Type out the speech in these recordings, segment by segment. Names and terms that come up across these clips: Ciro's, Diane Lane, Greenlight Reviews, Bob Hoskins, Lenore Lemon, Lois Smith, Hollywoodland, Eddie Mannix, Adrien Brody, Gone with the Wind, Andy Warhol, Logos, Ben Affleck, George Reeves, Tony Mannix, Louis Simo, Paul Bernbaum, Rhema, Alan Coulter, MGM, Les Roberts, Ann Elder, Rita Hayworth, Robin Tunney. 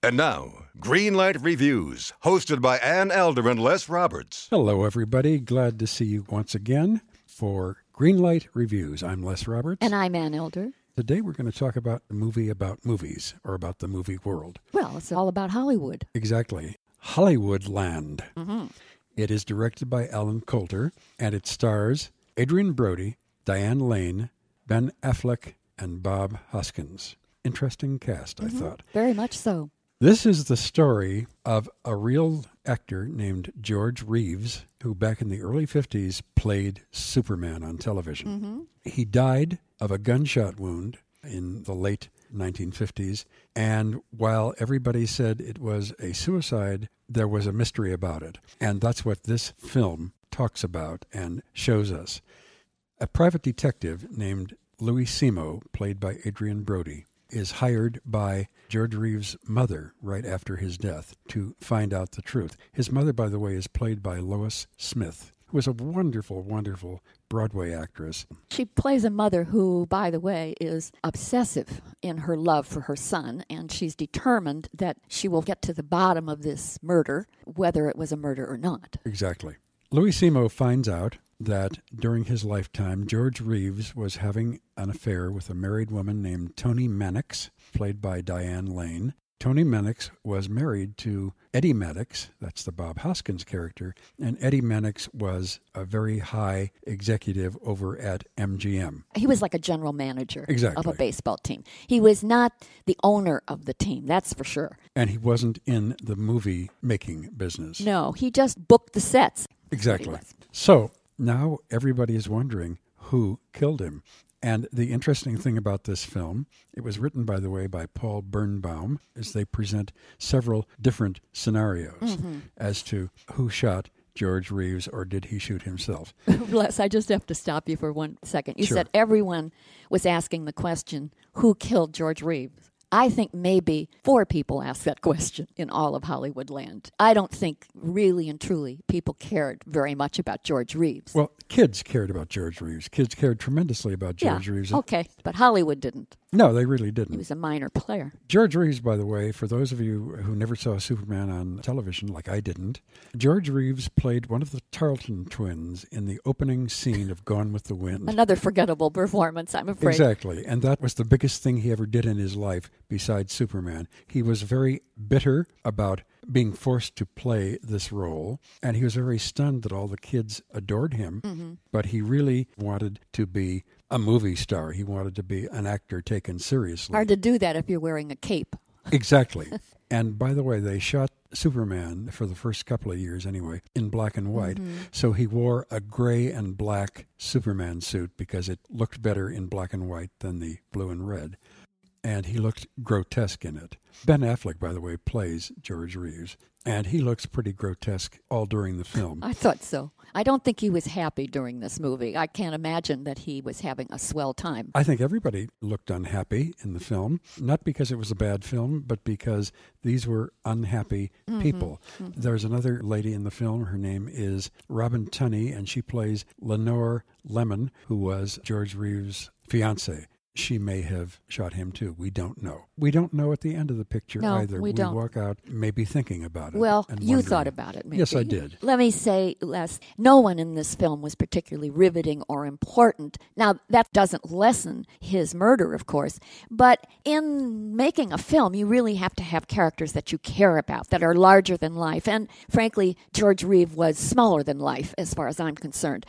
And now, Greenlight Reviews, hosted by Ann Elder and Les Roberts. Hello, everybody. Glad to see you once again for Greenlight Reviews. I'm Les Roberts. And I'm Ann Elder. Today we're going to talk about a movie about movies, or about the movie world. Well, it's all about Hollywood. Exactly. Hollywoodland. Mm-hmm. It is directed by Alan Coulter, and it stars Adrien Brody, Diane Lane, Ben Affleck, and Bob Hoskins. Interesting cast, mm-hmm. I thought. Very much so. This is the story of a real actor named George Reeves, who back in the early 50s played Superman on television. Mm-hmm. He died of a gunshot wound in the late 1950s, and while everybody said it was a suicide, there was a mystery about it. And that's what this film talks about and shows us. A private detective named Louis Simo, played by Adrien Brody, is hired by George Reeves' mother right after his death to find out the truth. His mother, by the way, is played by Lois Smith, who is a wonderful, wonderful Broadway actress. She plays a mother who, by the way, is obsessive in her love for her son, and she's determined that she will get to the bottom of this murder, whether it was a murder or not. Exactly. Louis Simo finds out that during his lifetime, George Reeves was having an affair with a married woman named Tony Mannix, played by Diane Lane. Tony Mannix was married to Eddie Mannix, that's the Bob Hoskins character, and Eddie Mannix was a very high executive over at MGM. He was like a general manager of a baseball team. He was not the owner of the team, that's for sure. And he wasn't in the movie-making business. No, he just booked the sets. Exactly. So now everybody is wondering who killed him. And the interesting thing about this film, it was written, by the way, by Paul Bernbaum, is they present several different scenarios mm-hmm. as to who shot George Reeves, or did he shoot himself. Les, I just have to stop you for 1 second. You said everyone was asking the question, who killed George Reeves? I think maybe 4 people asked that question in all of Hollywoodland. I don't think really and truly people cared very much about George Reeves. Well, kids cared about George Reeves. Kids cared tremendously about George Reeves. Okay, but Hollywood didn't. No, they really didn't. He was a minor player. George Reeves, by the way, for those of you who never saw Superman on television, like I didn't, George Reeves played one of the Tarleton twins in the opening scene of Gone with the Wind. Another forgettable performance, I'm afraid. Exactly, and that was the biggest thing he ever did in his life. Besides Superman, he was very bitter about being forced to play this role, and he was very stunned that all the kids adored him, mm-hmm. but he really wanted to be a movie star. He wanted to be an actor taken seriously. Hard to do that if you're wearing a cape. Exactly. And by the way, they shot Superman, for the first couple of years anyway, in black and white. Mm-hmm. So he wore a gray and black Superman suit because it looked better in black and white than the blue and red. And he looked grotesque in it. Ben Affleck, by the way, plays George Reeves, and he looks pretty grotesque all during the film. I thought so. I don't think he was happy during this movie. I can't imagine that he was having a swell time. I think everybody looked unhappy in the film, not because it was a bad film, but because these were unhappy mm-hmm. people. Mm-hmm. There's another lady in the film. Her name is Robin Tunney, and she plays Lenore Lemon, who was George Reeves' fiancée. She may have shot him, too. We don't know. We don't know at the end of the picture either. We don't. Walk out maybe thinking about it. Well, you thought about it, maybe. Yes, I did. Let me say, Les, no one in this film was particularly riveting or important. Now, that doesn't lessen his murder, of course. But in making a film, you really have to have characters that you care about, that are larger than life. And frankly, George Reeves was smaller than life, as far as I'm concerned.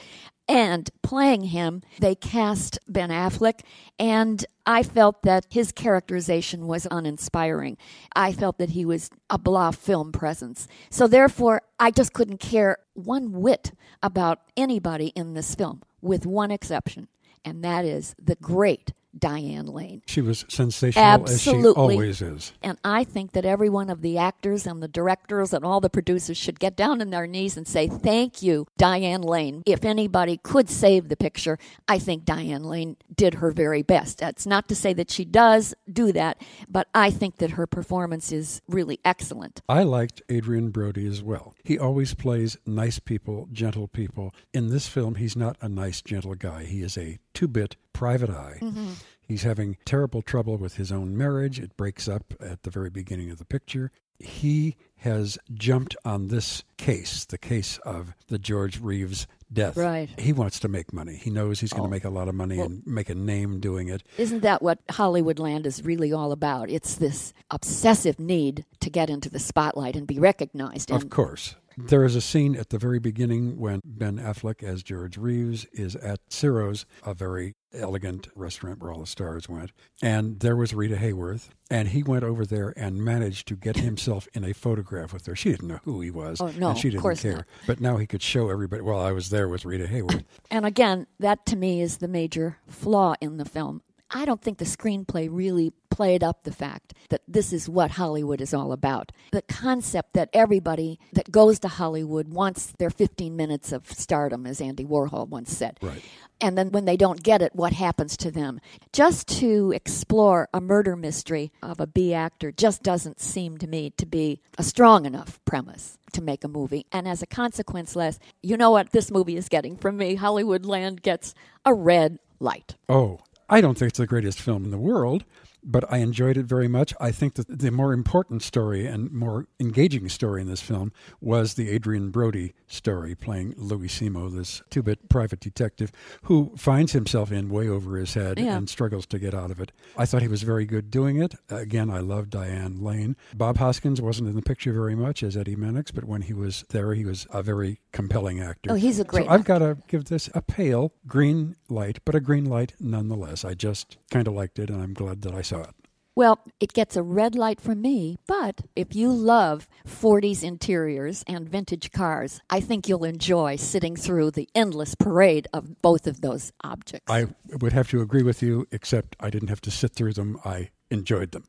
And playing him, they cast Ben Affleck, and I felt that his characterization was uninspiring. I felt that he was a blah film presence. So therefore, I just couldn't care one whit about anybody in this film, with one exception, and that is the great Diane Lane. She was sensational. Absolutely. As she always is. And I think that every one of the actors and the directors and all the producers should get down on their knees and say, thank you, Diane Lane. If anybody could save the picture, I think Diane Lane did her very best. That's not to say that she does do that, but I think that her performance is really excellent. I liked Adrien Brody as well. He always plays nice people, gentle people. In this film, he's not a nice, gentle guy. He is a two-bit private eye. Mm-hmm. He's having terrible trouble with his own marriage. It breaks up at the very beginning of the picture. He has jumped on this case, the case of the George Reeves death. Right. He wants to make money. He knows he's going to make a lot of money and make a name doing it. Isn't that what Hollywoodland is really all about? It's this obsessive need to get into the spotlight and be recognized. Of course. There is a scene at the very beginning when Ben Affleck as George Reeves is at Ciro's, a very elegant restaurant where all the stars went. And there was Rita Hayworth. And he went over there and managed to get himself in a photograph with her. She didn't know who he was. Oh, no, and she didn't care. Not. But now he could show everybody, well, I was there with Rita Hayworth. And again, that to me is the major flaw in the film. I don't think the screenplay really played up the fact that this is what Hollywood is all about. The concept that everybody that goes to Hollywood wants their 15 minutes of stardom, as Andy Warhol once said. Right. And then when they don't get it, what happens to them? Just to explore a murder mystery of a B actor just doesn't seem to me to be a strong enough premise to make a movie. And as a consequence, Les, you know what this movie is getting from me? Hollywoodland gets a red light. Oh, I don't think it's the greatest film in the world, but I enjoyed it very much. I think that the more important story and more engaging story in this film was the Adrien Brody story, playing Louis Simo, this two-bit private detective who finds himself in way over his head and struggles to get out of it. I thought he was very good doing it. Again, I love Diane Lane. Bob Hoskins wasn't in the picture very much as Eddie Mannix, but when he was there, he was a very compelling actor. Oh, he's a great actor. I've got to give this a pale green light, but a green light nonetheless. I just kind of liked it, and I'm glad that I saw it. Well, it gets a red light from me, but if you love 40s interiors and vintage cars, I think you'll enjoy sitting through the endless parade of both of those objects. I would have to agree with you, except I didn't have to sit through them. I enjoyed them.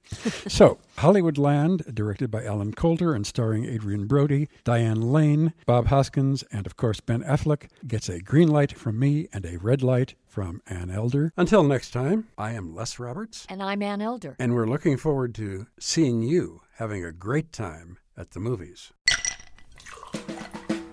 So, Hollywoodland, directed by Alan Coulter and starring Adrien Brody, Diane Lane, Bob Hoskins, and of course Ben Affleck, gets a green light from me and a red light from Ann Elder. Until next time, I am Les Roberts. And I'm Ann Elder. And we're looking forward to seeing you having a great time at the movies.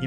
You